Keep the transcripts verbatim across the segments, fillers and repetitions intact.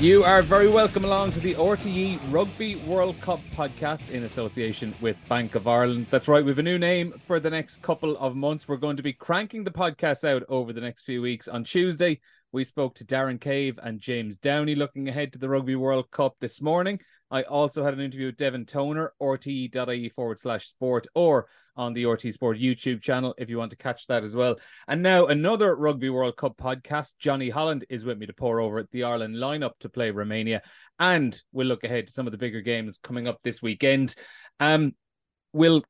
You are very welcome along to the R T É Rugby World Cup podcast in association with Bank of Ireland. That's right, we have a new name for the next couple of months. We're going to be cranking the podcast out over the next few weeks. On Tuesday, we spoke to Darren Cave and James Downey looking ahead to the Rugby World Cup this morning. I also had an interview with Devin Toner, rte.ie forward slash sport, or on the R T Sport YouTube channel if you want to catch that as well. And now another Rugby World Cup podcast. Johnny Holland is with me to pour over the Ireland lineup to play Romania. And we'll look ahead to some of the bigger games coming up this weekend. Um, we'll,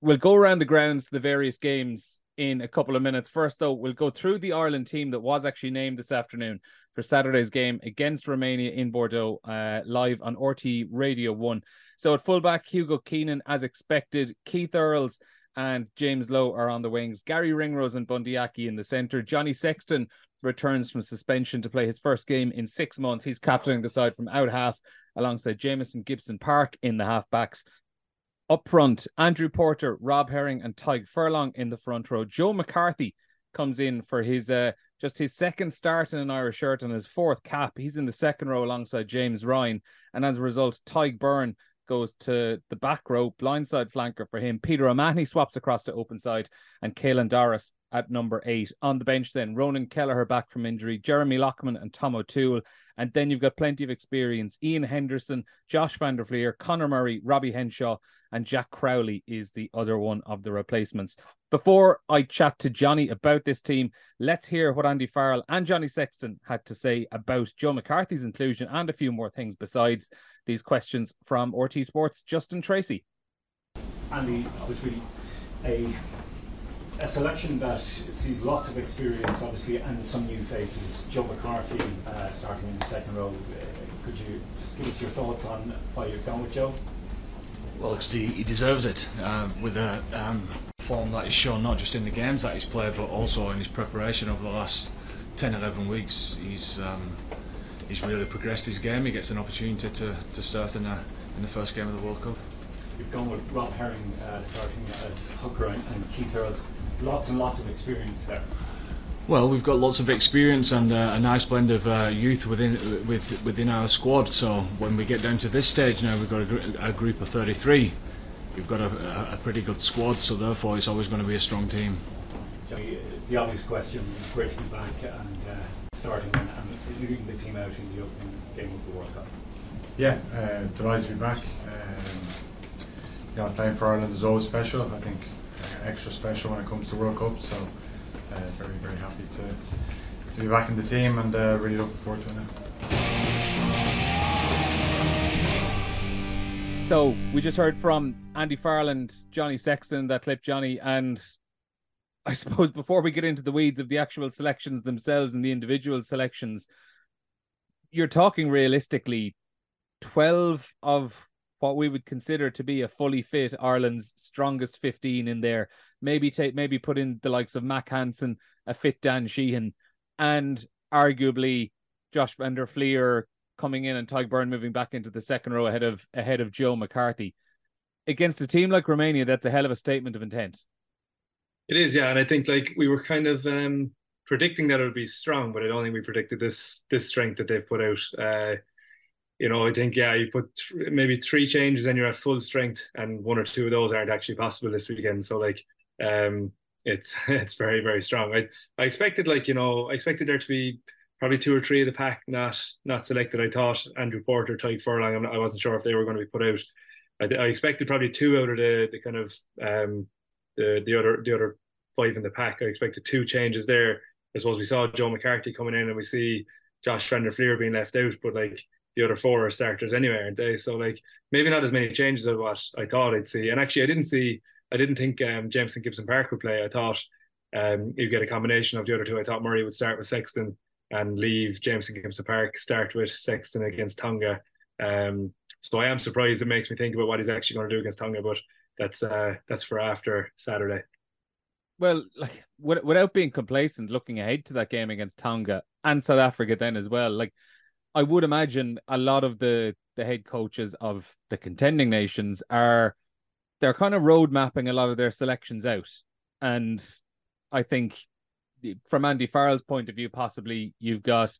we'll go around the grounds, the various games in a couple of minutes. First, though, we'll go through the Ireland team that was actually named this afternoon for Saturday's game against Romania in Bordeaux, uh, live on R T É Radio one. So at fullback, Hugo Keenan, as expected. Keith Earls and James Lowe are on the wings. Gary Ringrose and Bundee Aki in the centre. Johnny Sexton returns from suspension to play his first game in six months. He's captaining the side from out half alongside Jamison Gibson-Park in the halfbacks. Up front, Andrew Porter, Rob Herring and Tadhg Furlong in the front row. Joe McCarthy comes in for his uh, just his second start in an Irish shirt and his fourth cap. He's in the second row alongside James Ryan. And as a result, Tadhg Beirne goes to the back row, blindside flanker for him. Peter O'Mahony swaps across to open side and Caelan Doris at number eight. On the bench then, Ronan Kelleher back from injury, Jeremy Lockman and Tom O'Toole. And then you've got plenty of experience. Iain Henderson, Josh van der Flier, Conor Murray, Robbie Henshaw, and Jack Crowley is the other one of the replacements. Before I chat to Johnny about this team, let's hear what Andy Farrell and Johnny Sexton had to say about Joe McCarthy's inclusion and a few more things besides. These questions from R T Sports' Justin Tracy. Andy, obviously a a selection that sees lots of experience, obviously, and some new faces. Joe McCarthy uh, starting in the second row. Uh, could you just give us your thoughts on why you've gone with Joe? Well, because he, he deserves it uh, with the um, form that he's shown, not just in the games that he's played, but also in his preparation over the last ten, eleven weeks. He's um, he's really progressed his game. He gets an opportunity to, to start in, a, in the first game of the World Cup. You've gone with Rob Herring uh, starting as hooker and, and Keith Earls. Lots and lots of experience there. Well, we've got lots of experience and uh, a nice blend of uh, youth within with, within our squad. So when we get down to this stage now, we've got a, gr a group of thirty-three. We've got a, a pretty good squad, so therefore it's always going to be a strong team. The, the obvious question, great to be back and uh, starting and, and leading the team out in the opening game of the World Cup. Yeah, uh, delighted to be back. Um, yeah, playing for Ireland is always special, I think. Extra special when it comes to World Cup, so uh, very very happy to, to be back in the team and uh, really looking forward to it now. So we just heard from Andy Farrell and Johnny Sexton, that clip, Johnny, and I suppose before we get into the weeds of the actual selections themselves and the individual selections, you're talking realistically twelve of what we would consider to be a fully fit Ireland's strongest fifteen in there. Maybe take, maybe put in the likes of Mac Hansen, a fit Dan Sheehan, and arguably Josh van der Flier coming in and Tadhg Beirne moving back into the second row ahead of ahead of Joe McCarthy. Against a team like Romania, that's a hell of a statement of intent. It is, yeah, and I think like we were kind of um, predicting that it would be strong, but I don't think we predicted this this strength that they've put out. Uh, You know, I think, yeah, you put th maybe three changes and you're at full strength, and one or two of those aren't actually possible this weekend. So, like, um, it's it's very, very strong. I, I expected, like, you know, I expected there to be probably two or three of the pack not not selected. I thought Andrew Porter, Tadhg Furlong, I'm, I wasn't sure if they were going to be put out. I, I expected probably two out of the, the kind of um, the, the, other, the other five in the pack. I expected two changes there. I suppose we saw Joe McCarthy coming in and we see Josh van der Flier being left out, but, like, the other four are starters anyway, aren't they? So, like, maybe not as many changes as what I thought I'd see. And actually, I didn't see, I didn't think um, Jamison Gibson-Park would play. I thought um, you'd get a combination of the other two. I thought Murray would start with Sexton and leave Jamison Gibson-Park, start with Sexton against Tonga. Um, so I am surprised. It makes me think about what he's actually going to do against Tonga, but that's uh, that's for after Saturday. Well, like, without being complacent, looking ahead to that game against Tonga and South Africa then as well, like, I would imagine a lot of the, the head coaches of the contending nations are, they're kind of road mapping a lot of their selections out. And I think from Andy Farrell's point of view, possibly you've got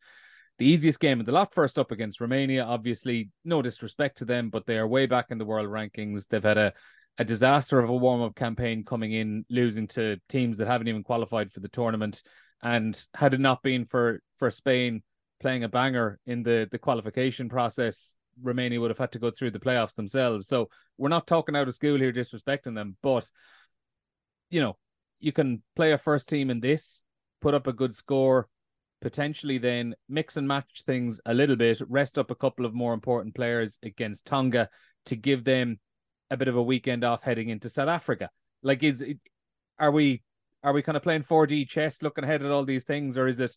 the easiest game of the lot first up against Romania. Obviously, no disrespect to them, but they are way back in the world rankings. They've had a, a disaster of a warm-up campaign coming in, losing to teams that haven't even qualified for the tournament. And had it not been for, for Spain playing a banger in the, the qualification process, Romania would have had to go through the playoffs themselves. So we're not talking out of school here, disrespecting them. But, you know, you can play a first team in this, put up a good score, potentially then mix and match things a little bit, rest up a couple of more important players against Tonga to give them a bit of a weekend off heading into South Africa. Like, is it, are we are we kind of playing four D chess, looking ahead at all these things, or is it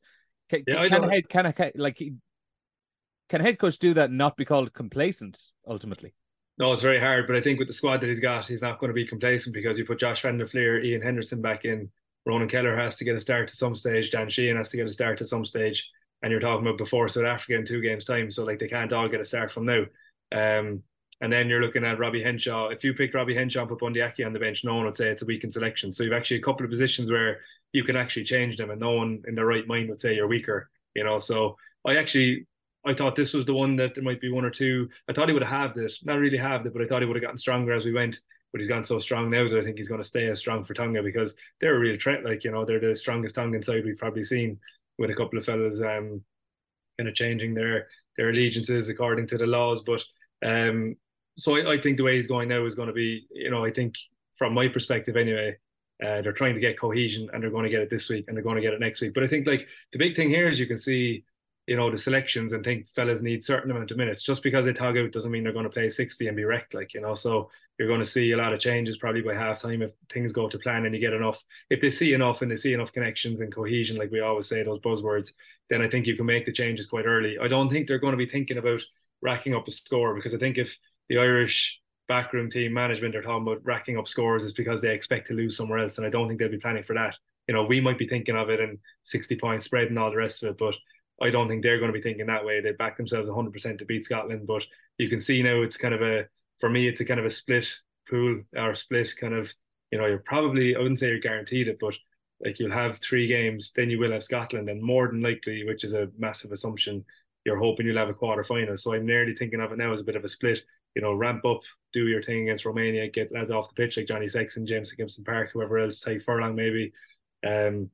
can, yeah, can head can I, like can a head coach do that and not be called complacent ultimately? No, it's very hard, but I think with the squad that he's got, he's not going to be complacent, because you put Josh van der Flier, Iain Henderson back in. Ronan Keller has to get a start at some stage. Dan Sheehan has to get a start at some stage. And you're talking about before South Africa in two games' time. So, like, they can't all get a start from now. Um, and then you're looking at Robbie Henshaw. If you pick Robbie Henshaw and put Bundee Aki on the bench, no one would say it's a weakened selection. So you've actually a couple of positions where you can actually change them, and no one in their right mind would say you're weaker. You know, so I actually, I thought this was the one that there might be one or two. I thought he would have halved it. Not really halved it, but I thought he would have gotten stronger as we went. But he's gone so strong now that I think he's going to stay as strong for Tonga, because they're a real threat. Like, you know, they're the strongest Tongan side we've probably seen, with a couple of fellas um, kind of changing their their allegiances according to the laws. But um, so I, I think the way he's going now is going to be, you know, I think from my perspective anyway, uh, they're trying to get cohesion, and they're going to get it this week, and they're going to get it next week. But I think, like, the big thing here is you can see, you know, the selections and think fellas need certain amount of minutes. Just because they tag out doesn't mean they're going to play sixty and be wrecked, like, you know. So you're going to see a lot of changes probably by half time if things go to plan and you get enough. If they see enough and they see enough connections and cohesion, like we always say, those buzzwords, then I think you can make the changes quite early. I don't think they're going to be thinking about racking up a score, because I think if the Irish backroom team management are talking about racking up scores, it's because they expect to lose somewhere else, and I don't think they'll be planning for that. You know, we might be thinking of it and sixty-point spread and all the rest of it, but I don't think they're going to be thinking that way. They back themselves one hundred percent to beat Scotland, but you can see now it's kind of a, for me, it's a kind of a split pool, or split kind of, you know, you're probably, I wouldn't say you're guaranteed it, but like you'll have three games, then you will have Scotland, and more than likely, which is a massive assumption, you're hoping you'll have a quarter final. So I'm nearly thinking of it now as a bit of a split, you know, ramp up, do your thing against Romania, get lads off the pitch like Johnny Sexton, Jamison Gibson-Park, whoever else, Tadhg Furlong maybe, um,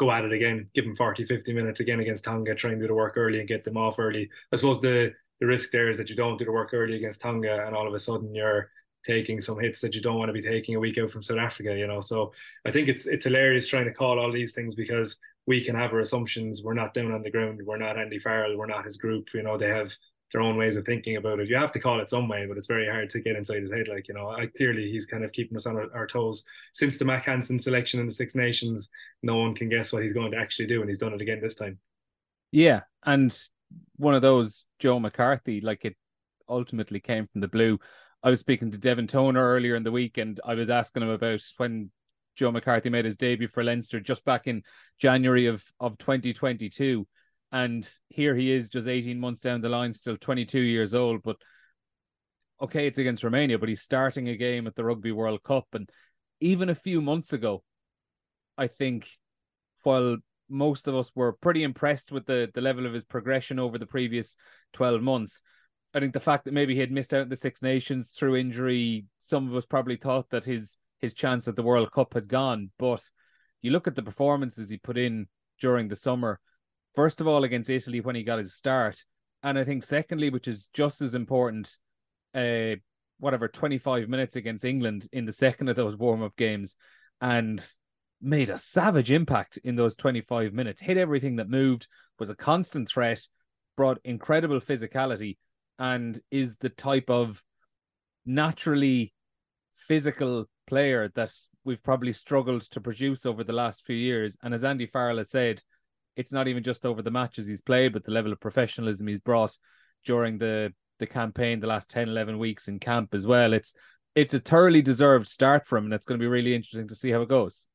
go at it again, give them forty, fifty minutes again against Tonga, try and do the work early and get them off early. I suppose the, the risk there is that you don't do the work early against Tonga, and all of a sudden you're taking some hits that you don't want to be taking a week out from South Africa, you know. So I think it's it's hilarious trying to call all these things, because we can have our assumptions. We're not down on the ground. We're not Andy Farrell. We're not his group. You know, they have their own ways of thinking about it. You have to call it some way, but it's very hard to get inside his head. Like, you know, I, clearly he's kind of keeping us on our, our toes. Since the Mac Hansen selection in the Six Nations, no one can guess what he's going to actually do, and he's done it again this time. Yeah, and one of those, Joe McCarthy, like, it ultimately came from the blue. I was speaking to Devin Toner earlier in the week, and I was asking him about when Joe McCarthy made his debut for Leinster just back in January of, of twenty twenty-two. And here he is just eighteen months down the line, still twenty-two years old. But okay, it's against Romania, but he's starting a game at the Rugby World Cup. And even a few months ago, I think, while most of us were pretty impressed with the, the level of his progression over the previous twelve months, I think the fact that maybe he had missed out in the Six Nations through injury, some of us probably thought that his, his chance at the World Cup had gone. But you look at the performances he put in during the summer, first of all, against Italy when he got his start. And I think secondly, which is just as important, uh, whatever, twenty-five minutes against England in the second of those warm-up games, and made a savage impact in those twenty-five minutes, hit everything that moved, was a constant threat, brought incredible physicality, and is the type of naturally physical player that we've probably struggled to produce over the last few years. And as Andy Farrell has said, it's not even just over the matches he's played, but the level of professionalism he's brought during the, the campaign, the last ten, eleven weeks in camp as well. It's it's a thoroughly deserved start for him, and it's going to be really interesting to see how it goes.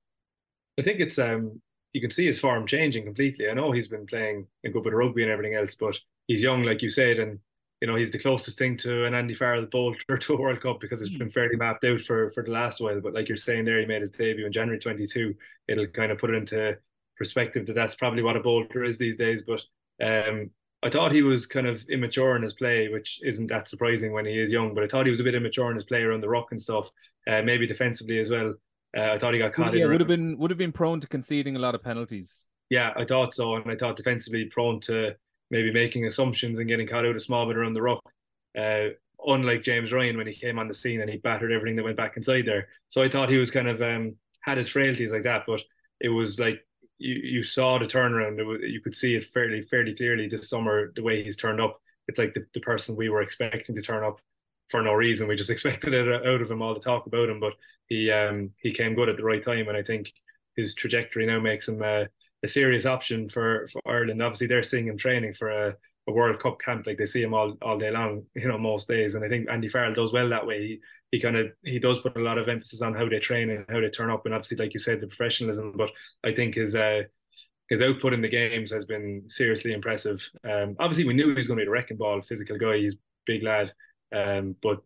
I think it's, um you can see his form changing completely. I know he's been playing a good bit of rugby and everything else, but he's young, like you said, and, you know, he's the closest thing to an Andy Farrell bolt or to a World Cup, because it's been fairly mapped out for, for the last while. But like you're saying there, he made his debut in January twenty-two. It'll kind of put it into perspective that that's probably what a bolter is these days. But um I thought he was kind of immature in his play, which isn't that surprising when he is young, but I thought he was a bit immature in his play around the ruck and stuff, uh, maybe defensively as well. Uh, I thought he got caught yeah, in. Would have been would have been prone to conceding a lot of penalties. Yeah, I thought so, and I thought defensively prone to maybe making assumptions and getting caught out a small bit around the ruck. Uh, unlike James Ryan when he came on the scene and he battered everything that went back inside there. So I thought he was kind of um, had his frailties like that, but it was like you you saw the turnaround. It was, you could see it fairly fairly clearly this summer the way he's turned up. It's like the, the person we were expecting to turn up for no reason. We just expected it out of him, all the talk about him, but he um he came good at the right time, and I think his trajectory now makes him a, a serious option for, for Ireland. Obviously they're seeing him training for a, a World Cup camp, like they see him all, all day long, you know, most days, and I think Andy Farrell does well that way. He he kind of he does put a lot of emphasis on how they train and how they turn up, and obviously like you said, the professionalism, but I think his uh his output in the games has been seriously impressive. Um obviously we knew he was going to be the wrecking ball, physical guy, he's a big lad. Um, but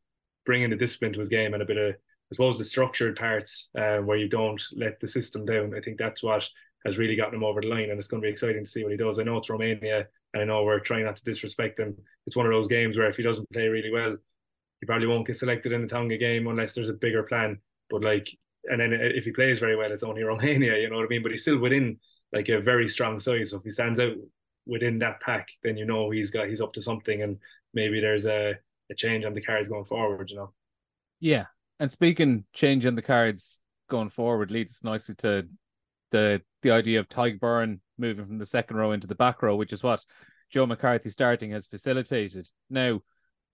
bringing the discipline to his game and a bit of, I suppose, the structured parts uh, where you don't let the system down, I think that's what has really gotten him over the line, and it's going to be exciting to see what he does. I know it's Romania, and I know we're trying not to disrespect them. It's one of those games where if he doesn't play really well, he probably won't get selected in the Tonga game unless there's a bigger plan. But like, and then if he plays very well, it's only Romania, you know what I mean? But he's still within like a very strong side, so if he stands out within that pack, then you know he's got he's up to something, and maybe there's a A change on the cards going forward, you know. Yeah, and speaking change on the cards going forward leads nicely to the the idea of Tadhg Beirne moving from the second row into the back row, which is what Joe McCarthy starting has facilitated. Now,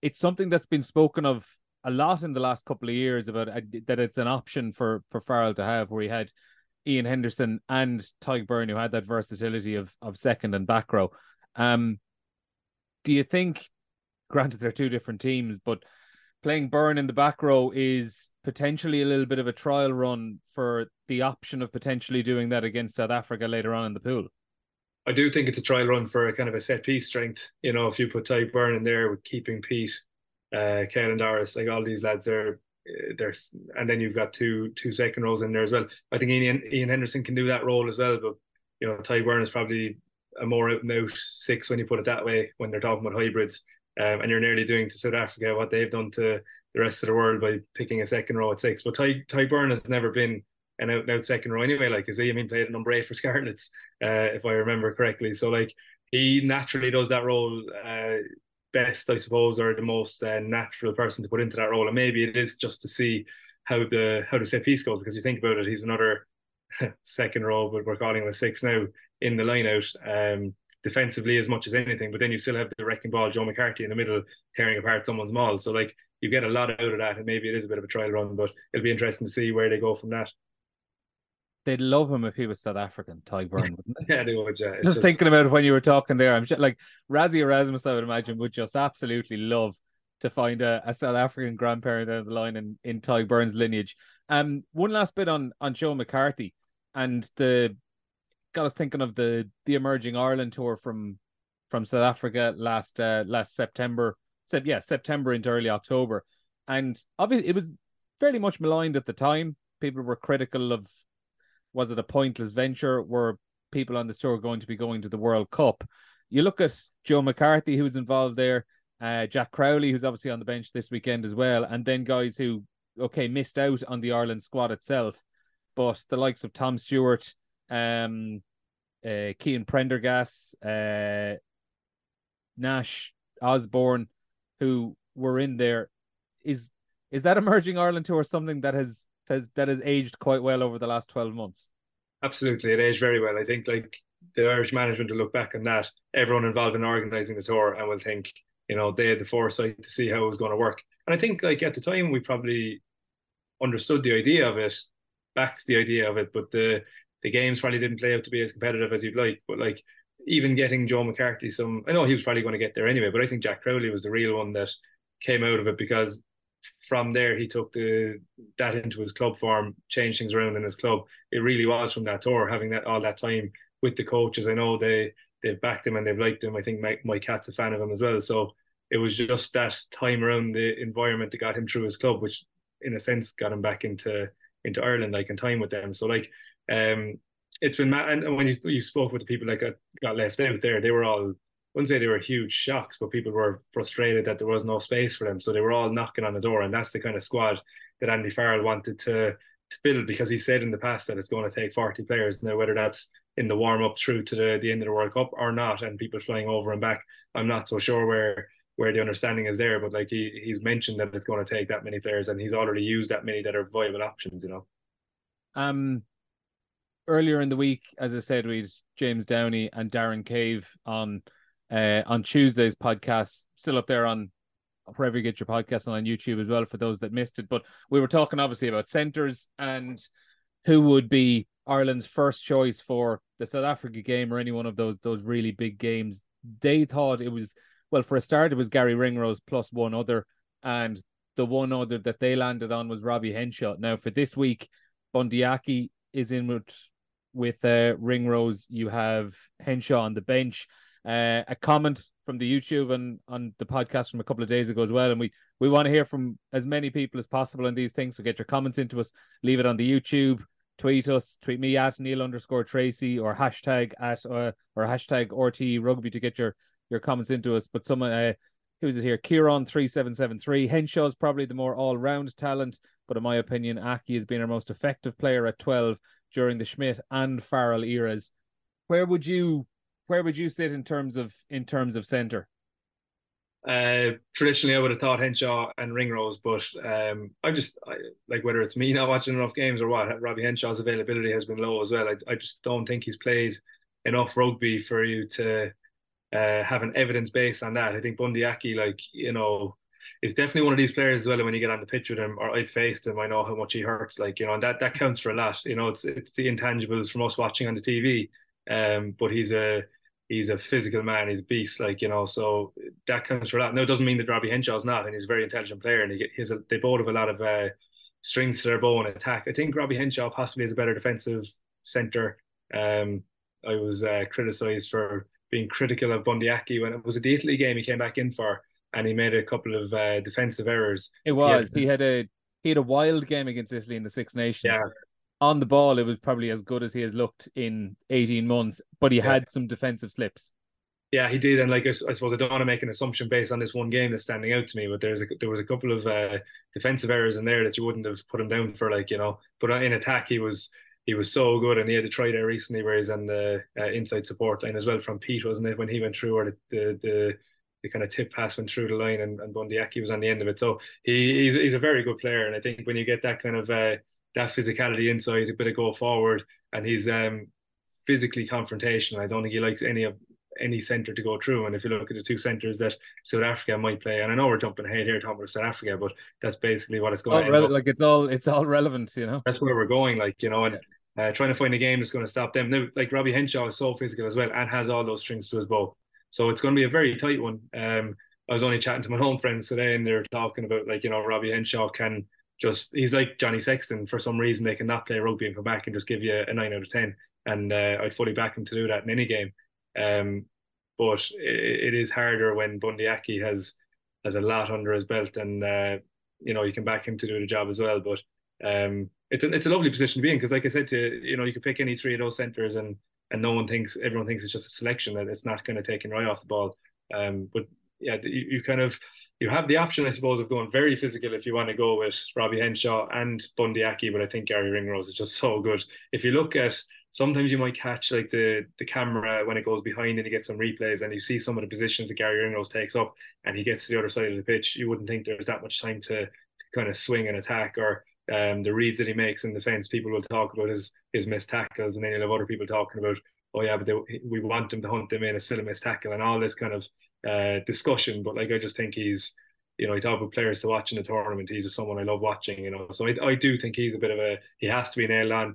it's something that's been spoken of a lot in the last couple of years about uh, that it's an option for for Farrell to have, where he had Iain Henderson and Tadhg Beirne who had that versatility of of second and back row. Um, do you think? Granted, they're two different teams, but playing Beirne in the back row is potentially a little bit of a trial run for the option of potentially doing that against South Africa later on in the pool. I do think it's a trial run for a kind of a set-piece strength. You know, if you put Tadhg Beirne in there with Keeping Pete, uh, Caelan Doris, like all these lads are there, and then you've got two two second rows in there as well. I think Iain, Iain Henderson can do that role as well, but, you know, Tadhg Beirne is probably a more out-and-out six when you put it that way, when they're talking about hybrids. Um, and you're nearly doing to South Africa what they've done to the rest of the world by picking a second row at six. But Tadhg Beirne has never been an out-and-out second row anyway. Like, as I mean, played at number eight for Scarlets, uh, if I remember correctly. So, like, he naturally does that role uh, best, I suppose, or the most uh, natural person to put into that role. And maybe it is just to see how the how the set-piece goes, because you think about it, he's another second row, but we're calling him a six now, in the line-out. Um, defensively as much as anything, but then you still have the wrecking ball Joe McCarthy in the middle tearing apart someone's maul, so like you get a lot out of that, and maybe it is a bit of a trial run, but it'll be interesting to see where they go from that. They'd love him if he was South African, Tadhg Beirne, wouldn't they? Yeah, they would, yeah. Just, just thinking about it when you were talking there, I'm sure like Razzie Erasmus, I would imagine, would just absolutely love to find a, a South African grandparent down the line in, in Tadhg Beirne's lineage. Um, one last bit on, on Joe McCarthy, and the got us thinking of the the emerging Ireland tour from from South Africa last uh, last September, so, yeah September into early October, and obviously it was fairly much maligned at the time. People were critical of, was it a pointless venture? Were people on this tour going to be going to the World Cup? You look at Joe McCarthy, who was involved there, uh, Jack Crowley, who's obviously on the bench this weekend as well, and then guys who okay missed out on the Ireland squad itself, but the likes of Tom Stewart, Um, uh, Cian Prendergast, uh, Nash, Osborne, who were in there. Is is that emerging Ireland tour something that has has that has aged quite well over the last twelve months? Absolutely, it aged very well. I think like the Irish management will look back on that. Everyone involved in organising the tour, and will think, you know, they had the foresight to see how it was going to work. And I think like at the time we probably understood the idea of it, backed the idea of it, but the The games probably didn't play out to be as competitive as you'd like. But like even getting Joe McCarthy some, I know he was probably going to get there anyway, but I think Jack Crowley was the real one that came out of it, because from there he took the that into his club form, changed things around in his club. It really was from that tour, having that all that time with the coaches. I know they, they've backed him and they've liked him. I think Mike, Mike Cat's a fan of him as well. So it was just that time around the environment that got him through his club, which in a sense got him back into into Ireland, like in time with them. So like, Um, it's been mad, and when you you spoke with the people that got, got left out there, they were all wouldn't say they were huge shocks, but people were frustrated that there was no space for them. So they were all knocking on the door, and that's the kind of squad that Andy Farrell wanted to to build, because he said in the past that it's going to take forty players. Now, whether that's in the warm-up through to the, the end of the World Cup or not, and people flying over and back, I'm not so sure where where the understanding is there. But like he he's mentioned that it's going to take that many players, and he's already used that many that are viable options, you know. Um, earlier in the week, as I said, we had James Downey and Darren Cave on uh, on Tuesday's podcast, still up there on wherever you get your podcast and on YouTube as well, for those that missed it. But we were talking obviously about centres and who would be Ireland's first choice for the South Africa game or any one of those those really big games. They thought it was, well, for a start, it was Gary Ringrose plus one other, and the one other that they landed on was Robbie Henshaw. Now, for this week, Bundee Aki is in with, with uh, Ringrose. You have Henshaw on the bench. Uh, a comment from the YouTube and on the podcast from a couple of days ago as well. And we, we want to hear from as many people as possible on these things. So get your comments into us. Leave it on the YouTube. Tweet us. Tweet me at Neil underscore Tracy or hashtag at uh, or hashtag R T E Rugby to get your, your comments into us. But someone, uh, who is it here? Kieran three seven seven three. Henshaw's probably the more all-round talent, but in my opinion, Aki has been our most effective player at twelve during the Schmidt and Farrell eras. Where would you... Where would you sit in terms of in terms of centre? Uh, traditionally, I would have thought Henshaw and Ringrose, but um, I'm just I, like whether it's me not watching enough games or what. Robbie Henshaw's availability has been low as well. I, I just don't think he's played enough rugby for you to uh, have an evidence base on that. I think Bundee Aki, like you know, is definitely one of these players as well. And when you get on the pitch with him, or I faced him, I know how much he hurts. Like you know, and that that counts for a lot. You know, it's it's the intangibles from us watching on the T V. Um, but he's a He's a physical man. He's a beast, like, you know, so that comes for that. No, it doesn't mean that Robbie Henshaw's not, and he's a very intelligent player, and he, he's a, they both have a lot of uh, strings to their bow in attack. I think Robbie Henshaw possibly is a better defensive centre. Um, I was uh, criticised for being critical of Bundee Aki when it was the Italy game he came back in for, and he made a couple of uh, defensive errors. It was. He had, he had a he had a wild game against Italy in the Six Nations. Yeah. On the ball, it was probably as good as he has looked in eighteen months, but he yeah. had some defensive slips. Yeah, he did. And like I, I suppose I don't want to make an assumption based on this one game that's standing out to me, but there's a, there was a couple of uh, defensive errors in there that you wouldn't have put him down for, like, you know. But in attack, he was he was so good. And he had a try there recently where he's on the uh, inside support line as well from Pete, wasn't it, when he went through, or the the, the, the kind of tip pass went through the line, and, and Bundee Aki was on the end of it. So he, he's, he's a very good player. And I think when you get that kind of... Uh, that physicality inside, a bit of go forward, and he's um, physically confrontational. I don't think he likes any of any centre to go through. And if you look at the two centres that South Africa might play, and I know we're jumping ahead here, talking about South Africa, but that's basically what it's going to end up. Like it's all, it's all relevant, you know. That's where we're going, like you know, and uh, trying to find a game that's going to stop them. Now, like Robbie Henshaw is so physical as well, and has all those strings to his bow, so it's going to be a very tight one. Um, I was only chatting to my own friends today, and they were talking about like you know Robbie Henshaw can. Just he's like Johnny Sexton. For some reason, they cannot play rugby and come back and just give you a nine out of ten. And uh, I'd fully back him to do that in any game. Um, but it, it is harder when Bundee Aki has has a lot under his belt, and uh, you know you can back him to do the job as well. But um, it's a, it's a lovely position to be in, because, like I said, to you know you could pick any three of those centres, and and no one thinks everyone thinks it's just a selection, that it's not kind of taking right off the ball. Um, but. Yeah, you, you kind of you have the option, I suppose, of going very physical if you want to go with Robbie Henshaw and Bundee Aki, but I think Gary Ringrose is just so good. If you look at, sometimes you might catch like the the camera when it goes behind and you get some replays, and you see some of the positions that Gary Ringrose takes up, and he gets to the other side of the pitch. You wouldn't think there's that much time to, to kind of swing and attack, or um, the reads that he makes in defence. People will talk about his his missed tackles, and then you'll have other people talking about, oh yeah, but they, we want him to hunt them in, a still a missed tackle, and all this kind of uh discussion. But like I just think he's, you know, I talk about players to watch in the tournament, he's just someone I love watching, you know. So I, I do think he's a bit of a, he has to be nailed on,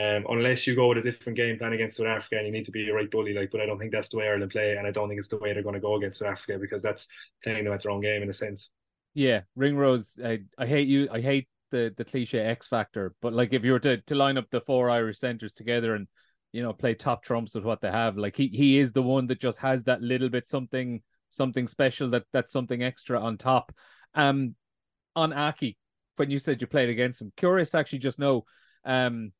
um, unless you go with a different game plan against South Africa and you need to be a right bully, like, but I don't think that's the way Ireland play, and I don't think it's the way they're going to go against South Africa, because that's playing them at their own game in a sense. Yeah, Ringrose, I, I hate you, I hate the, the cliche X factor, but like if you were to, to line up the four Irish centres together and, you know, play top trumps with what they have, like he he is the one that just has that little bit something something special, that that's something extra on top. Um, on Aki, when you said you played against him, curious to actually just know, um,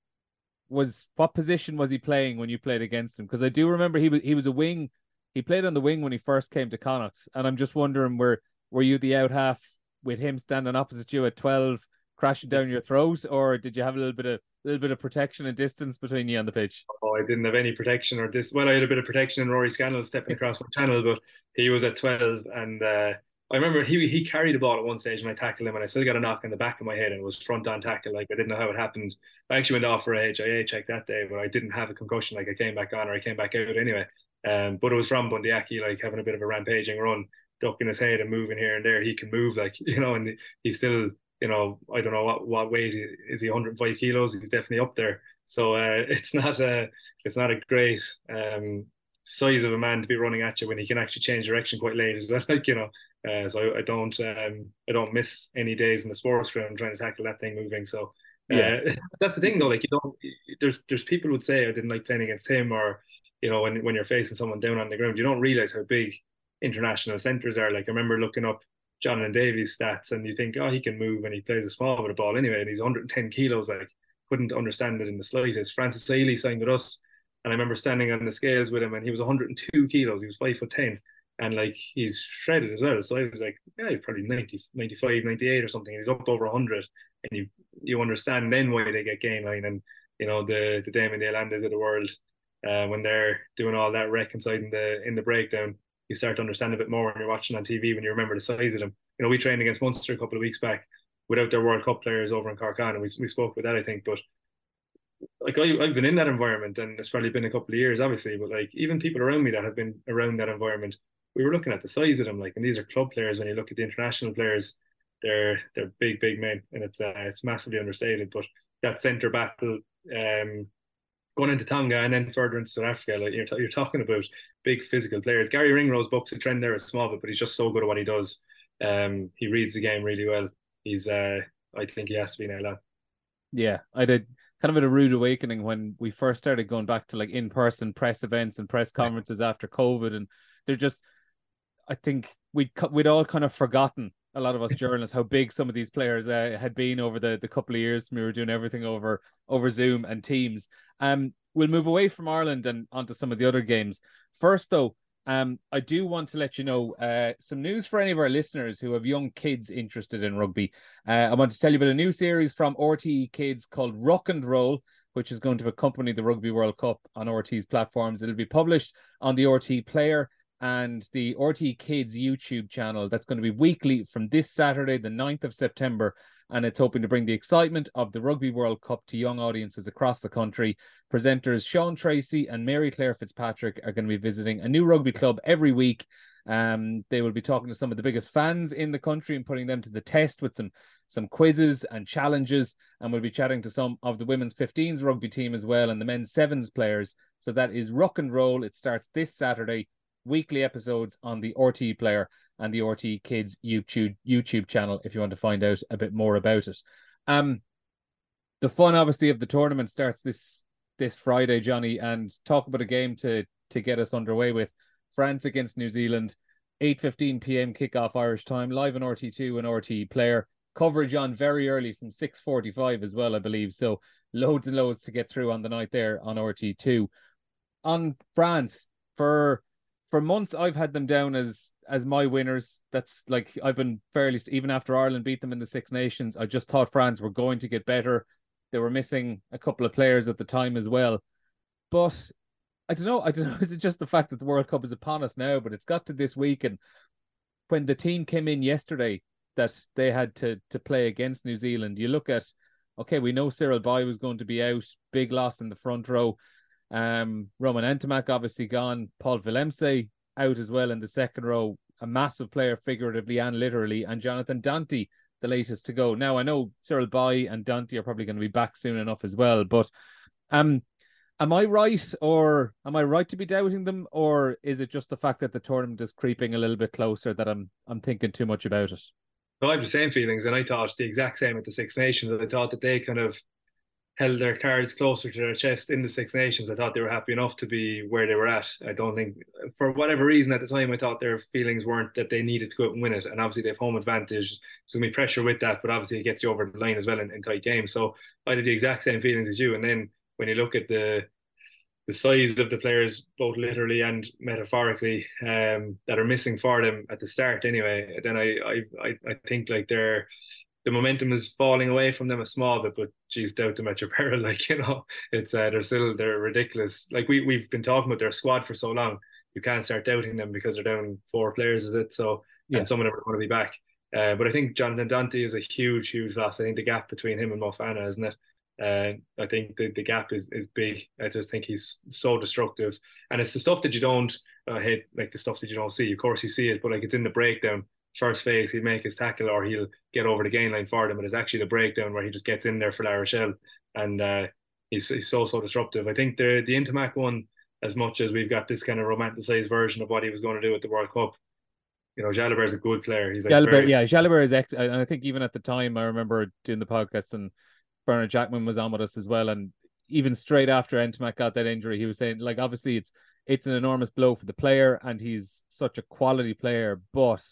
was what position was he playing when you played against him? Because I do remember he was he was a wing He played on the wing when he first came to Connacht, and I'm just wondering, were were you the out half with him standing opposite you at twelve, crashing down your throat, or did you have a little bit of a little bit of protection and distance between you on the pitch? Oh, I didn't have any protection or dis. Well, I had a bit of protection in Rory Scannell stepping across my channel, but he was at twelve, and uh, I remember he he carried the ball at one stage, and I tackled him, and I still got a knock in the back of my head, and it was front on tackle. Like, I didn't know how it happened. I actually went off for a H I A check that day, but I didn't have a concussion. Like, I came back on, or I came back out anyway. Um, but it was from Bundee Aki, like having a bit of a rampaging run, ducking his head and moving here and there. He can move, like, you know, and he's still, you know, I don't know what what weight is he, one hundred five kilos. He's definitely up there. So uh, it's not a it's not a great um, size of a man to be running at you when he can actually change direction quite late as well. Like, you know, uh, so I, I don't um, I don't miss any days in the sports ground trying to tackle that thing moving. So uh, yeah, that's the thing though. Like, you don't. There's there's people who would say I didn't like playing against him, or, you know, when when you're facing someone down on the ground, you don't realise how big international centres are. Like, I remember looking up Jonathan Davies' stats, and you think, oh, he can move, and he plays a small with a ball anyway, and he's one hundred ten kilos. Like, couldn't understand it in the slightest. Francis Sealy signed with us, and I remember standing on the scales with him, and he was one hundred two kilos. He was five foot ten, and like, he's shredded as well. So I was like, yeah, he's probably ninety, ninety-five, ninety-eight or something. And he's up over one hundred, and you you understand then why they get game line, and you know the the Damien Delandes of the world. Uh, when they're doing all that wreck inside in the in the breakdown, you start to understand a bit more when you're watching on T V, when you remember the size of them. You know, we trained against Munster a couple of weeks back without their World Cup players over in Corkán, and we we spoke with that, I think. But like, I, I've been in that environment, and it's probably been a couple of years, obviously. But like, even people around me that have been around that environment, we were looking at the size of them. Like, and these are club players. When you look at the international players, they're they're big, big men, and it's uh, it's massively understated. But that centre battle, um. going into Tonga and then further into South Africa, like you're, you're talking about big physical players. Gary Ringrose bucks a trend there a small bit, but he's just so good at what he does. Um, he reads the game really well. He's, uh, I think he has to be now, lad. Yeah, I did kind of a rude awakening when we first started going back to like in-person press events and press conferences after COVID, and they're just, I think we'd we'd all kind of forgotten, a lot of us journalists, how big some of these players uh, had been over the, the couple of years when we were doing everything over over Zoom and Teams. Um, we'll move away from Ireland and onto some of the other games. First, though, um, I do want to let you know uh, some news for any of our listeners who have young kids interested in rugby. Uh, I want to tell you about a new series from R T E Kids called Rock and Roll, which is going to accompany the Rugby World Cup on R T E's platforms. It'll be published on the R T E Player and the R T E Kids YouTube channel. That's going to be weekly from this Saturday, the ninth of September, and it's hoping to bring the excitement of the Rugby World Cup to young audiences across the country. Presenters Sean Tracy and Mary Claire Fitzpatrick are going to be visiting a new rugby club every week. Um, they will be talking to some of the biggest fans in the country and putting them to the test with some some quizzes and challenges, and we'll be chatting to some of the women's fifteens rugby team as well and the men's sevens players. So that is Rock and Roll. It starts this Saturday. Weekly episodes on the R T E Player and the R T E Kids YouTube YouTube channel if you want to find out a bit more about it. Um, the fun, obviously, of the tournament starts this this Friday, Johnny, and talk about a game to to get us underway with. France against New Zealand, eight fifteen p m kickoff Irish time, live on R T two and R T E Player. Coverage on very early from six forty-five as well, I believe. So loads and loads to get through on the night there on R T two. On France, for... For months, I've had them down as as my winners. That's like, I've been fairly, even after Ireland beat them in the Six Nations, I just thought France were going to get better. They were missing a couple of players at the time as well. But I don't know. I don't know. Is it just the fact that the World Cup is upon us now? But it's got to this week. And when the team came in yesterday that they had to, to play against New Zealand, you look at, okay, we know Cyril Bai was going to be out. Big loss in the front row. Um, Roman Antomac obviously gone, Paul Villemse out as well in the second row, a massive player figuratively and literally, and Jonathan Danty, the latest to go. Now, I know Cyril Bai and Danty are probably going to be back soon enough as well, but um, am I right or am I right to be doubting them, or is it just the fact that the tournament is creeping a little bit closer that I'm I'm thinking too much about it? Well, I have the same feelings, and I thought the exact same at the Six Nations. I thought that they kind of held their cards closer to their chest in the Six Nations. I thought they were happy enough to be where they were at. I don't think, for whatever reason at the time, I thought their feelings weren't that they needed to go out and win it. And obviously they have home advantage. There's going to be pressure with that, but obviously it gets you over the line as well in, in tight games. So I had the exact same feelings as you. And then when you look at the the size of the players, both literally and metaphorically, um, that are missing for them at the start anyway, then I I I think like they're the momentum is falling away from them a small bit, but geez, doubt them at your peril. Like, you know, it's uh, they're still they're ridiculous. Like we we've been talking about their squad for so long, you can't start doubting them because they're down four players, is it? So yeah. And some of them are going to be back. Uh, but I think Jonathan Dante is a huge, huge loss. I think the gap between him and Mo Farah, isn't it? Uh, I think the, the gap is, is big. I just think he's so destructive. And it's the stuff that you don't uh, hit, like the stuff that you don't see. Of course you see it, but like it's in the breakdown. First phase, he'll make his tackle or he'll get over the gain line for them. But it's actually the breakdown where he just gets in there for La Rochelle. And uh, he's, he's so, so disruptive. I think the, the Intermac one, as much as we've got this kind of romanticised version of what he was going to do at the World Cup, you know, Jalibert is a good player. He's like Jalibert, very... yeah, Jalibert is ex. And I think even at the time, I remember doing the podcast, and Bernard Jackman was on with us as well. And even straight after Entomac got that injury, he was saying, like, obviously it's it's an enormous blow for the player, and he's such a quality player. But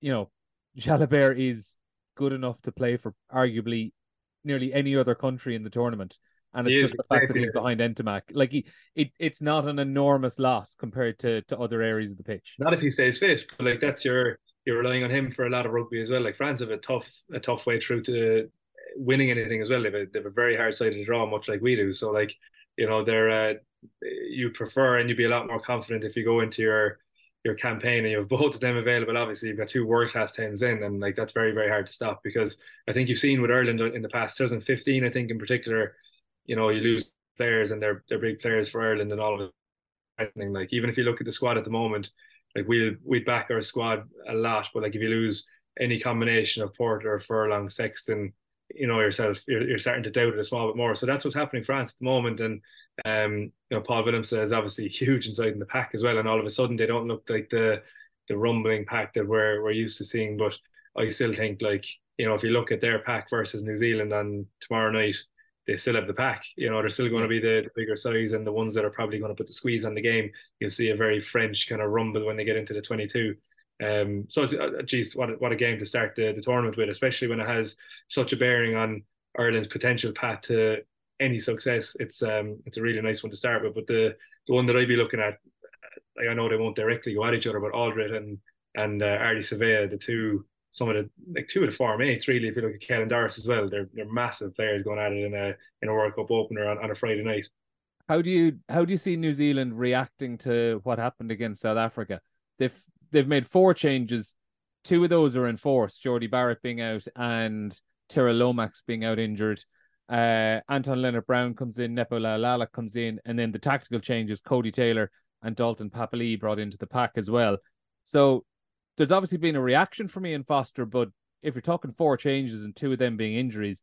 you know, Jalibert is good enough to play for arguably nearly any other country in the tournament, and it's he just is, the fact that he's behind Entomac. Like he, it, it's not an enormous loss compared to to other areas of the pitch. Not if he stays fit, but like that's your you're relying on him for a lot of rugby as well. Like France have a tough a tough way through to winning anything as well. They have a, they have a very hard side to draw, much like we do. So like you know, they're uh, you prefer and you'd be a lot more confident if you go into your your campaign and you have both of them available. Obviously, you've got two world class tens in, and like that's very very hard to stop because I think you've seen with Ireland in the past twenty fifteen, I think in particular. You know, you lose players and they're they're big players for Ireland and all of it. Like even if you look at the squad at the moment, like we'll we back our squad a lot, but like if you lose any combination of Porter, Furlong, Sexton, you know yourself, you're you're starting to doubt it a small bit more. So that's what's happening in France at the moment. And um, you know, Paul Williams is obviously huge inside in the pack as well. And all of a sudden they don't look like the the rumbling pack that we're we're used to seeing. But I still think like you know if you look at their pack versus New Zealand on tomorrow night. They still have the pack, you know, they're still going to be the, the bigger size and the ones that are probably going to put the squeeze on the game. You'll see a very French kind of rumble when they get into the twenty-two. Um, so, it's, uh, geez, what a, what a game to start the, the tournament with, especially when it has such a bearing on Ireland's potential path to any success. It's um, it's a really nice one to start with. But the, the one that I'd be looking at, like, I know they won't directly go at each other, but Aldred and and uh, Ardy Savea, the two. Some of the like two of the form eights really. If you look at Kel and Doris as well, they're they're massive players going at it in a in a World Cup opener on, on a Friday night. How do you how do you see New Zealand reacting to what happened against South Africa? They've they've made four changes. Two of those are enforced. Jordy Barrett being out and Tyrrell Lomax being out injured. Uh, Anton Leonard-Brown comes in, Nepo Lalala comes in, and then the tactical changes: Cody Taylor and Dalton Papali'i brought into the pack as well. So. There's obviously been a reaction from Iain Foster, but if you're talking four changes and two of them being injuries,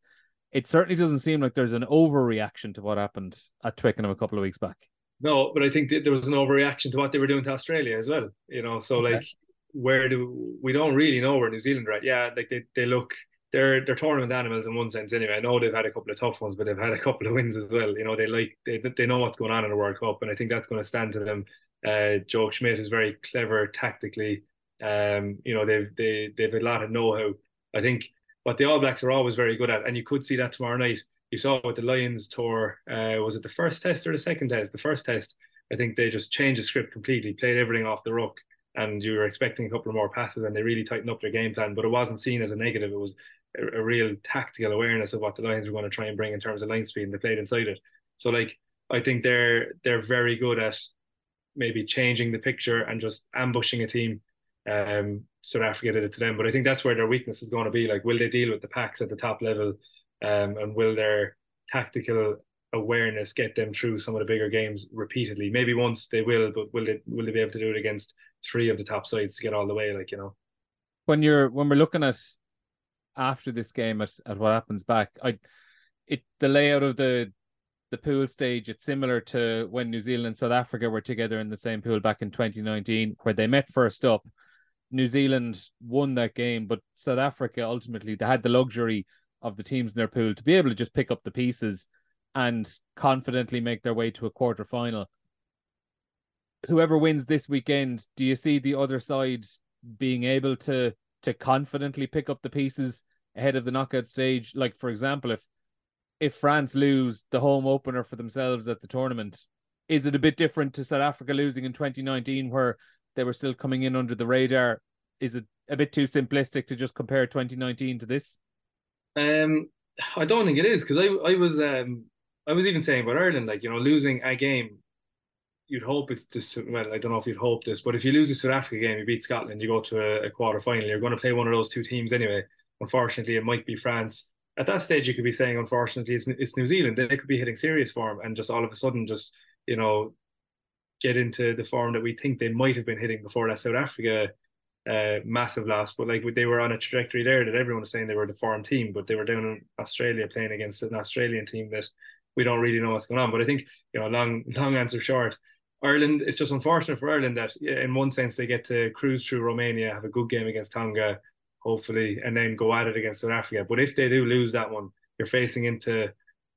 it certainly doesn't seem like there's an overreaction to what happened at Twickenham a couple of weeks back. No, but I think that there was an overreaction to what they were doing to Australia as well. You know, so okay. Like, where do we don't really know where New Zealand are at? Yeah, like they they look they're they're tournament animals in one sense anyway. I know they've had a couple of tough ones, but they've had a couple of wins as well. You know, they like they they know what's going on in the World Cup, and I think that's going to stand to them. Uh, Joe Schmidt is very clever tactically. Um, you know they've they they've a lot of know-how. I think what the All Blacks are always very good at, and you could see that tomorrow night. You saw with the Lions tour. Uh, was it the first test or the second test? The first test. I think they just changed the script completely, played everything off the ruck, and you were expecting a couple of more passes, and they really tightened up their game plan. But it wasn't seen as a negative. It was a, a real tactical awareness of what the Lions were going to try and bring in terms of line speed, and they played inside it. So like I think they're they're very good at maybe changing the picture and just ambushing a team. Um, South Africa did it to them, but I think that's where their weakness is going to be. Like, will they deal with the packs at the top level, um, and will their tactical awareness get them through some of the bigger games repeatedly? Maybe once they will, but will they will they be able to do it against three of the top sides to get all the way? Like, you know, when you're when we're looking at after this game at, at what happens back, I it the layout of the the pool stage, it's similar to when New Zealand and South Africa were together in the same pool back in twenty nineteen, where they met first up. New Zealand won that game, but South Africa ultimately they had the luxury of the teams in their pool to be able to just pick up the pieces and confidently make their way to a quarter final. Whoever wins this weekend, do you see the other side being able to to confidently pick up the pieces ahead of the knockout stage? Like, for example, if if France lose the home opener for themselves at the tournament, Is it a bit different to South Africa losing in twenty nineteen where they were still coming in under the radar? Is it a bit too simplistic to just compare twenty nineteen to this? Um, I don't think it is, because I, I was um, I was even saying about Ireland, like, you know, losing a game, you'd hope it's just, well, I don't know if you'd hope this, but if you lose a South Africa game, you beat Scotland, you go to a, a quarter final, you're going to play one of those two teams anyway. Unfortunately, it might be France. At that stage, you could be saying, unfortunately, it's, it's New Zealand. They could be hitting serious form and just all of a sudden just, you know, get into the form that we think they might have been hitting before that South Africa uh, massive loss. But like, they were on a trajectory there that everyone was saying they were the form team, but they were down in Australia playing against an Australian team that we don't really know what's going on. But I think, you know, long, long answer short, Ireland, it's just unfortunate for Ireland that in one sense they get to cruise through Romania, have a good game against Tonga, hopefully, and then go at it against South Africa. But if they do lose that one, you're facing into,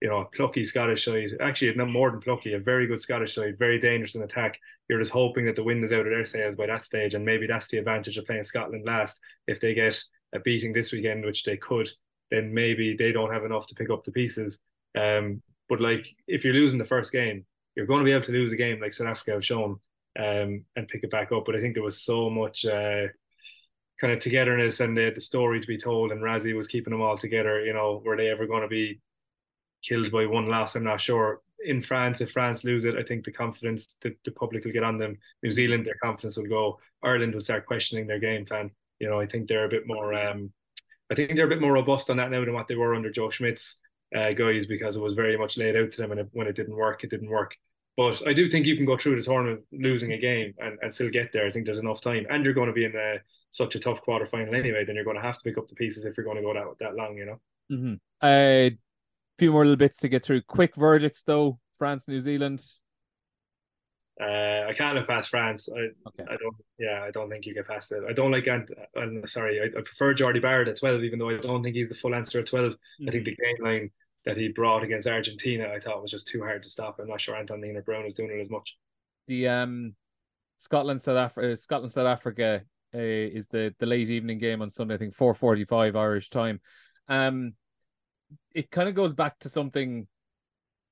you know, a plucky Scottish side. Actually, not more than plucky, a very good Scottish side, very dangerous in attack. You're just hoping that the wind is out of their sails by that stage, and maybe that's the advantage of playing Scotland last. If they get a beating this weekend, which they could, then maybe they don't have enough to pick up the pieces. Um, but like, if you're losing the first game, you're going to be able to lose a game like South Africa have shown, um, and pick it back up. But I think there was so much... Uh, kind of togetherness, and they had the story to be told, and Razzie was keeping them all together. You know, were they ever going to be killed by one loss? I'm not sure. In France, if France lose it, I think the confidence, the, the public will get on them. New Zealand, their confidence will go. Ireland will start questioning their game plan. You know, I think they're a bit more, um, I think they're a bit more robust on that now than what they were under Joe Schmidt's uh, guys, because it was very much laid out to them, and it, when it didn't work, it didn't work. But I do think you can go through the tournament losing a game and, and still get there. I think there's enough time, and you're going to be in a, such a tough quarter final anyway. Then you're going to have to pick up the pieces if you're going to go that that long, you know. A mm-hmm. uh, few more little bits to get through. Quick verdicts though. France, New Zealand. Uh, I can't look past France. I, okay. I don't. Yeah, I don't think you get past it. I don't like. Ant- I'm sorry. I, I prefer Jordy Barrett at twelve, even though I don't think he's the full answer at twelve. Mm-hmm. I think the game line that he brought against Argentina, I thought was just too hard to stop. I'm not sure Antonina Brown is doing it as much. The um, Scotland South Africa, Scotland South Africa uh, is the the late evening game on Sunday. I think four forty five Irish time. Um, it kind of goes back to something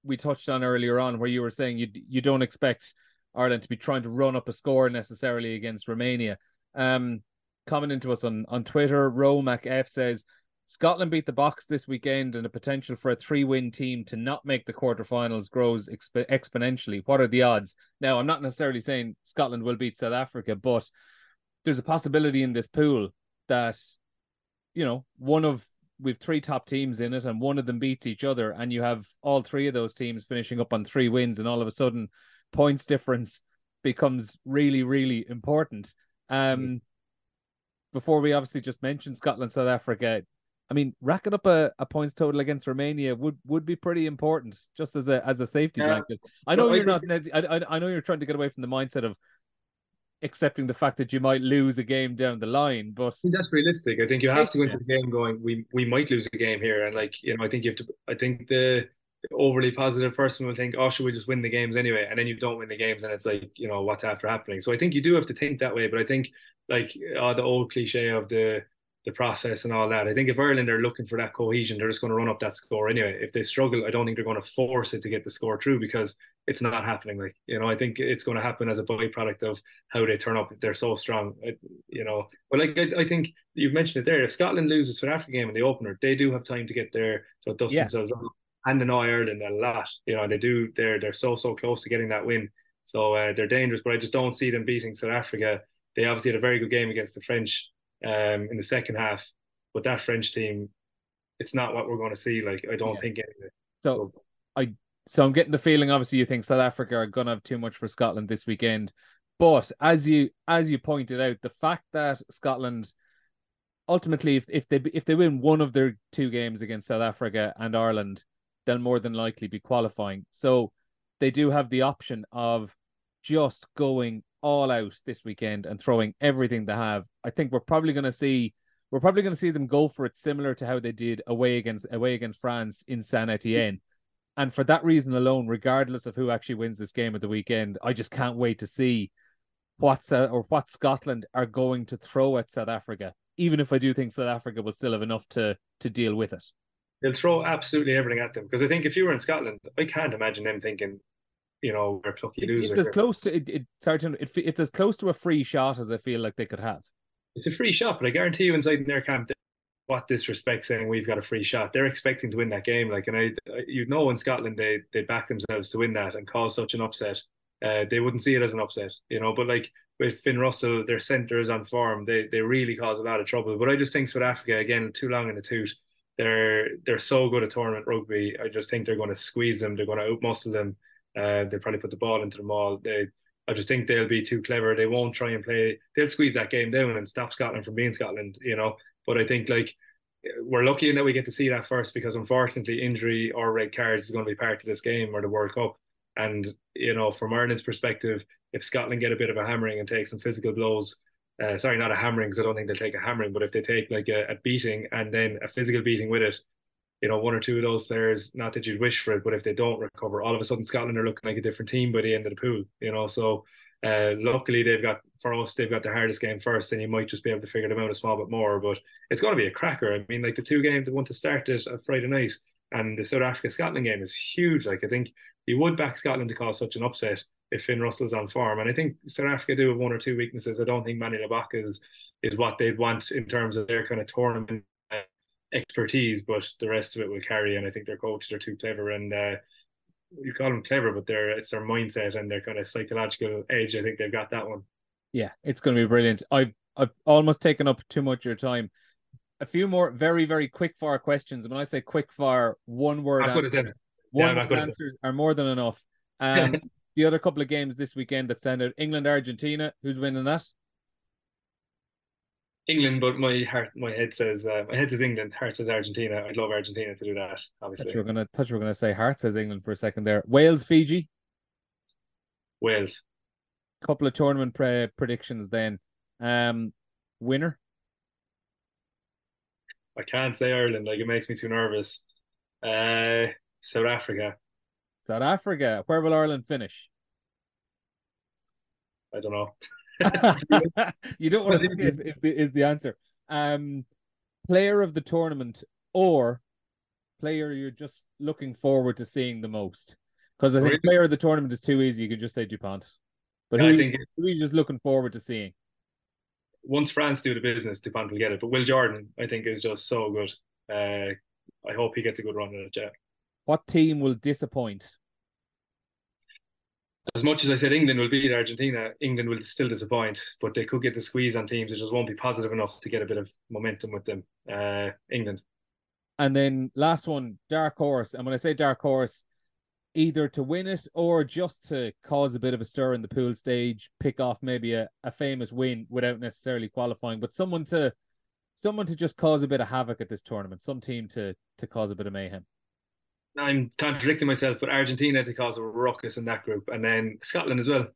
we touched on earlier on, where you were saying you you don't expect Ireland to be trying to run up a score necessarily against Romania. Um, commenting to us on on Twitter, RoMacF says, Scotland beat the box this weekend, and the potential for a three-win team to not make the quarterfinals grows exp- exponentially. What are the odds? Now, I'm not necessarily saying Scotland will beat South Africa, but there's a possibility in this pool that, you know, one of, we've three top teams in it, and one of them beats each other, and you have all three of those teams finishing up on three wins, and all of a sudden points difference becomes really, really important. Um, mm-hmm. Before we obviously just mentioned Scotland, South Africa, I mean, racking up a, a points total against Romania would, would be pretty important, just as a as a safety yeah. blanket. I know no, you're I, not. I I know you're trying to get away from the mindset of accepting the fact that you might lose a game down the line, but that's realistic. I think you have to go into the game going, we we might lose a game here, and like, you know, I think you have to. I think the overly positive person will think, oh, should we just win the games anyway? And then you don't win the games, and it's like, you know, what's after happening. So I think you do have to think that way. But I think like oh, the old cliche of the. the process and all that. I think if Ireland are looking for that cohesion, they're just going to run up that score anyway. If they struggle, I don't think they're going to force it to get the score through, because it's not happening. Like, you know, I think it's going to happen as a byproduct of how they turn up. They're so strong, you know. But like, I, I think you've mentioned it there. If Scotland loses South Africa game in the opener, they do have time to get there, to dust yeah. themselves up and annoy Ireland a lot. You know, they do. They're they're so so close to getting that win. So uh, they're dangerous, but I just don't see them beating South Africa. They obviously had a very good game against the French um in the second half, but that French team, it's not what we're going to see. Like, I don't yeah. think anyway. So, so I so I'm getting the feeling obviously you think South Africa are going to have too much for Scotland this weekend, but as you as you pointed out, the fact that Scotland ultimately, if, if they if they win one of their two games against South Africa and Ireland, they'll more than likely be qualifying. So they do have the option of just going all out this weekend and throwing everything they have. I think we're probably going to see we're probably going to see them go for it, similar to how they did away against away against France in Saint-Étienne. And for that reason alone, regardless of who actually wins this game at the weekend, I just can't wait to see what's uh, or what Scotland are going to throw at South Africa. Even if I do think South Africa will still have enough to to deal with it, they'll throw absolutely everything at them. Because I think if you were in Scotland, I can't imagine them thinking, you know, we're plucky it's, losers. It's as close to it, it, sorry, it, it's as close to a free shot as I feel like they could have. It's a free shot, but I guarantee you, inside in their camp, what disrespect saying we've got a free shot. They're expecting to win that game, like, and I, you know, in Scotland they they back themselves to win that and cause such an upset. Uh, they wouldn't see it as an upset, you know. But like with Finn Russell, their centre is on form. They they really cause a lot of trouble. But I just think South Africa again, too long in the tooth. They're they're so good at tournament rugby. I just think they're going to squeeze them. They're going to outmuscle them. Uh, they probably put the ball into them all. They, I just think they'll be too clever. They won't try and play. They'll squeeze that game down and stop Scotland from being Scotland, you know. But I think like we're lucky in that we get to see that first, because unfortunately injury or red cards is going to be part of this game or the World Cup. And you know, from Ireland's perspective, if Scotland get a bit of a hammering and take some physical blows. Uh, sorry, not a hammering, because I don't think they'll take a hammering, but if they take like a, a beating and then a physical beating with it, you know, one or two of those players, not that you'd wish for it, but if they don't recover, all of a sudden Scotland are looking like a different team by the end of the pool, you know. So uh, luckily they've got, for us, they've got the hardest game first, and you might just be able to figure them out a small bit more, but it's going to be a cracker. I mean, like the two games, the one to start it on Friday night and the South Africa-Scotland game is huge. Like I think you would back Scotland to cause such an upset if Finn Russell's on form. And I think South Africa do have one or two weaknesses. I don't think Manny Labak is, is what they'd want in terms of their kind of tournament expertise, but the rest of it will carry. And I think their coaches are too clever. And uh, you call them clever, but they're, it's their mindset and their kind of psychological edge. I think they've got that one. Yeah, it's going to be brilliant. I've, I've almost taken up too much of your time. A few more very, very quick fire questions. And when I say quick fire, one word answers, one yeah, word answers are more than enough. Um, The other couple of games this weekend that stand out, England, Argentina. Who's winning that? England, but my heart, my head says uh, my head says England. Heart says Argentina. I'd love Argentina to do that. Obviously, we're gonna touch. We're gonna say heart says England for a second there. Wales, Fiji. Wales. Couple of tournament pre- predictions then. Um, winner. I can't say Ireland. Like it makes me too nervous. Uh, South Africa. South Africa. Where will Ireland finish? I don't know. You don't want to see it, is the, is the answer. Um, player of the tournament or player you're just looking forward to seeing the most? Because I think really? Player of the tournament is too easy. You can just say DuPont. But yeah, who, I think who are you just looking forward to seeing? Once France do the business, DuPont will get it. But Will Jordan, I think, is just so good. Uh, I hope he gets a good run in it, yeah. What team will disappoint? As much as I said England will beat Argentina, England will still disappoint, but they could get the squeeze on teams. It just won't be positive enough to get a bit of momentum with them. Uh, England. And then last one, dark horse. And when I say dark horse, either to win it or just to cause a bit of a stir in the pool stage, pick off maybe a, a famous win without necessarily qualifying, but someone to someone to just cause a bit of havoc at this tournament, some team to to cause a bit of mayhem. I'm contradicting myself, but Argentina to cause a ruckus in that group, and then Scotland as well.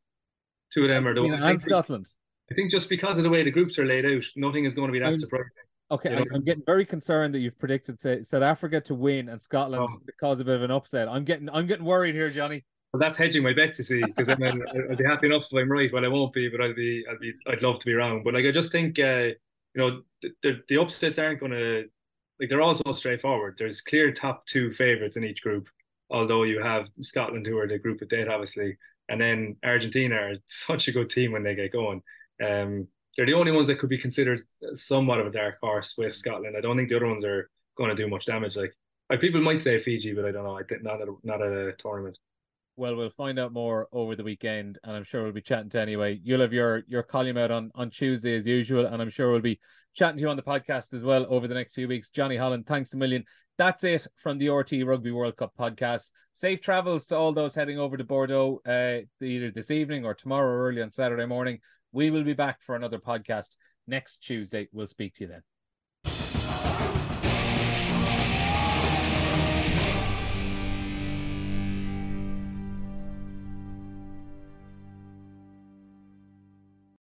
Two of them are the ones. And Scotland. I think just because of the way the groups are laid out, nothing is going to be that I'm, surprising. Okay, you know? I'm getting very concerned that you've predicted say, South Africa to win and Scotland oh. to cause a bit of an upset. I'm getting, I'm getting worried here, Johnny. Well, that's hedging my bets, you see, because I mean, I'll be happy enough if I'm right. Well, I won't be, but I'll be, I'll be, I'd love to be wrong. But like, I just think, uh, you know, the the upsets aren't going to. Like they're all so straightforward. There's clear top two favourites in each group, although you have Scotland, who are the group of death, obviously, and then Argentina are such a good team when they get going. Um, they're the only ones that could be considered somewhat of a dark horse with Scotland. I don't think the other ones are going to do much damage. Like, like people might say Fiji, but I don't know. I think not at a, not at a tournament. Well, we'll find out more over the weekend, and I'm sure we'll be chatting to anyway. You'll have your, your column out on, on Tuesday as usual, and I'm sure we'll be chatting to you on the podcast as well over the next few weeks. Johnny Holland, thanks a million. That's it from the R T É Rugby World Cup podcast. Safe travels to all those heading over to Bordeaux uh, either this evening or tomorrow early on Saturday morning. We will be back for another podcast next Tuesday. We'll speak to you then.